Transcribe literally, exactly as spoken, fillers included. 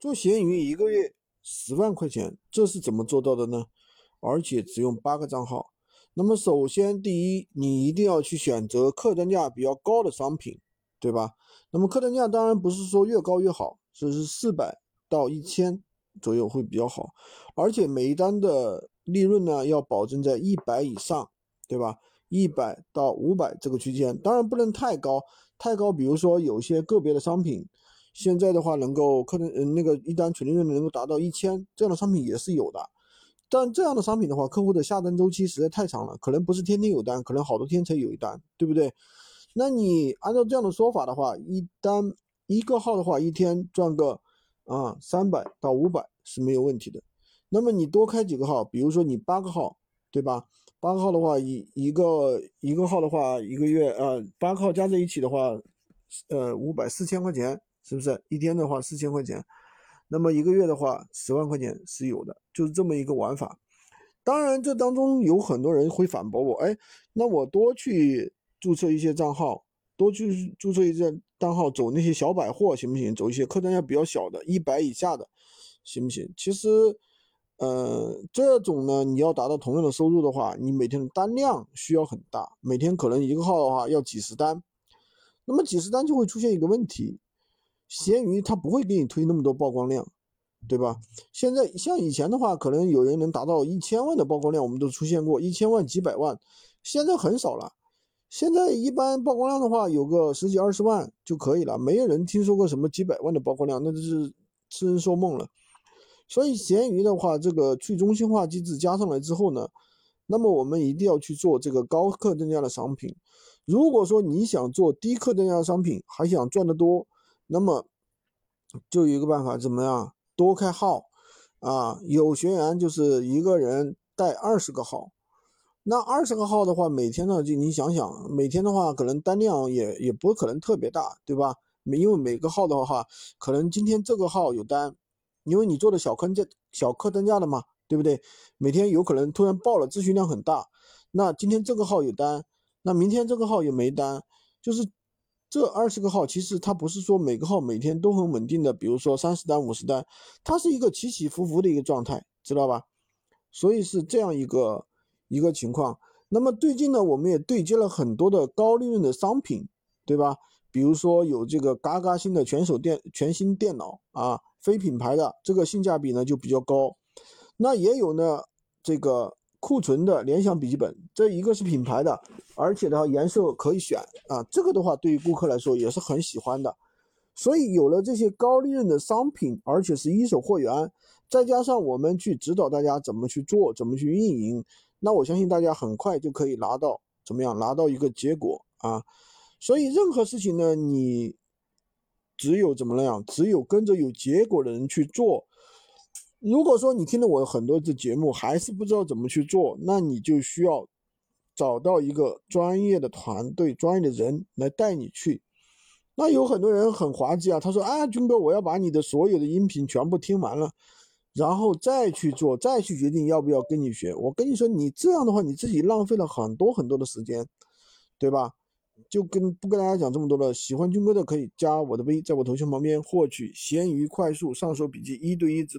做闲鱼一个月十万块钱，这是怎么做到的呢？而且只用八个账号。那么首先第一，你一定要去选择客单价比较高的商品，对吧？那么客单价当然不是说越高越好，这是四百到一千左右会比较好，而且每一单的利润呢要保证在一百以上，对吧？一百到五百这个区间，当然不能太高，太高比如说有些个别的商品现在的话能够客人、呃、那个一单纯利润能够达到一千，这样的商品也是有的。但这样的商品的话，客户的下单周期实在太长了，可能不是天天有单，可能好多天才有一单，对不对？那你按照这样的说法的话，一单一个号的话一天赚个啊三百到五百是没有问题的。那么你多开几个号，比如说你八个号，对吧？八个号的话一一个一个号的话一个月啊，八个号加在一起的话呃五百四千块钱，是不是一天的话四千块钱，那么一个月的话十万块钱是有的，就是这么一个玩法。当然这当中有很多人会反驳我，哎，那我多去注册一些账号，多去注册一些账号，走那些小百货行不行？走一些客单价比较小的一百以下的行不行？其实呃，这种呢你要达到同样的收入的话，你每天的单量需要很大，每天可能一个号的话要几十单。那么几十单就会出现一个问题，闲鱼它不会给你推那么多曝光量，对吧？现在像以前的话可能有人能达到一千万的曝光量，我们都出现过一千万几百万，现在很少了。现在一般曝光量的话有个十几二十万就可以了，没有人听说过什么几百万的曝光量，那就是痴人说梦了。所以闲鱼的话这个去中心化机制加上来之后呢，那么我们一定要去做这个高客单价的商品。如果说你想做低客单价的商品还想赚得多，那么就有一个办法，怎么样？多开号啊！有学员就是一个人带二十个号，那二十个号的话，每天呢，就你想想，每天的话可能单量也也不可能特别大，对吧？因为每个号的话，可能今天这个号有单，因为你做的小客单小客单价的嘛，对不对？每天有可能突然爆了，咨询量很大。那今天这个号有单，那明天这个号也没单，就是。这二十个号其实它不是说每个号每天都很稳定的，比如说三十单五十单，它是一个起起伏伏的一个状态，知道吧？所以是这样一个一个情况。那么最近呢，我们也对接了很多的高利润的商品，对吧？比如说有这个嘎嘎新的全手电全新电脑啊，非品牌的，这个性价比呢就比较高。那也有呢这个库存的联想笔记本，这一个是品牌的，而且呢颜色可以选啊，这个的话对于顾客来说也是很喜欢的。所以有了这些高利润的商品，而且是一手货源，再加上我们去指导大家怎么去做，怎么去运营，那我相信大家很快就可以拿到怎么样拿到一个结果啊。所以任何事情呢，你只有怎么样，只有跟着有结果的人去做。如果说你听了我很多的节目还是不知道怎么去做，那你就需要找到一个专业的团队，专业的人来带你去。那有很多人很滑稽啊，他说啊，军哥，我要把你的所有的音频全部听完了，然后再去做，再去决定要不要跟你学。我跟你说，你这样的话你自己浪费了很多很多的时间，对吧？就跟不跟大家讲这么多了。喜欢军哥的可以加我的微，在我头像旁边获取闲鱼快速上手笔记一对一指导。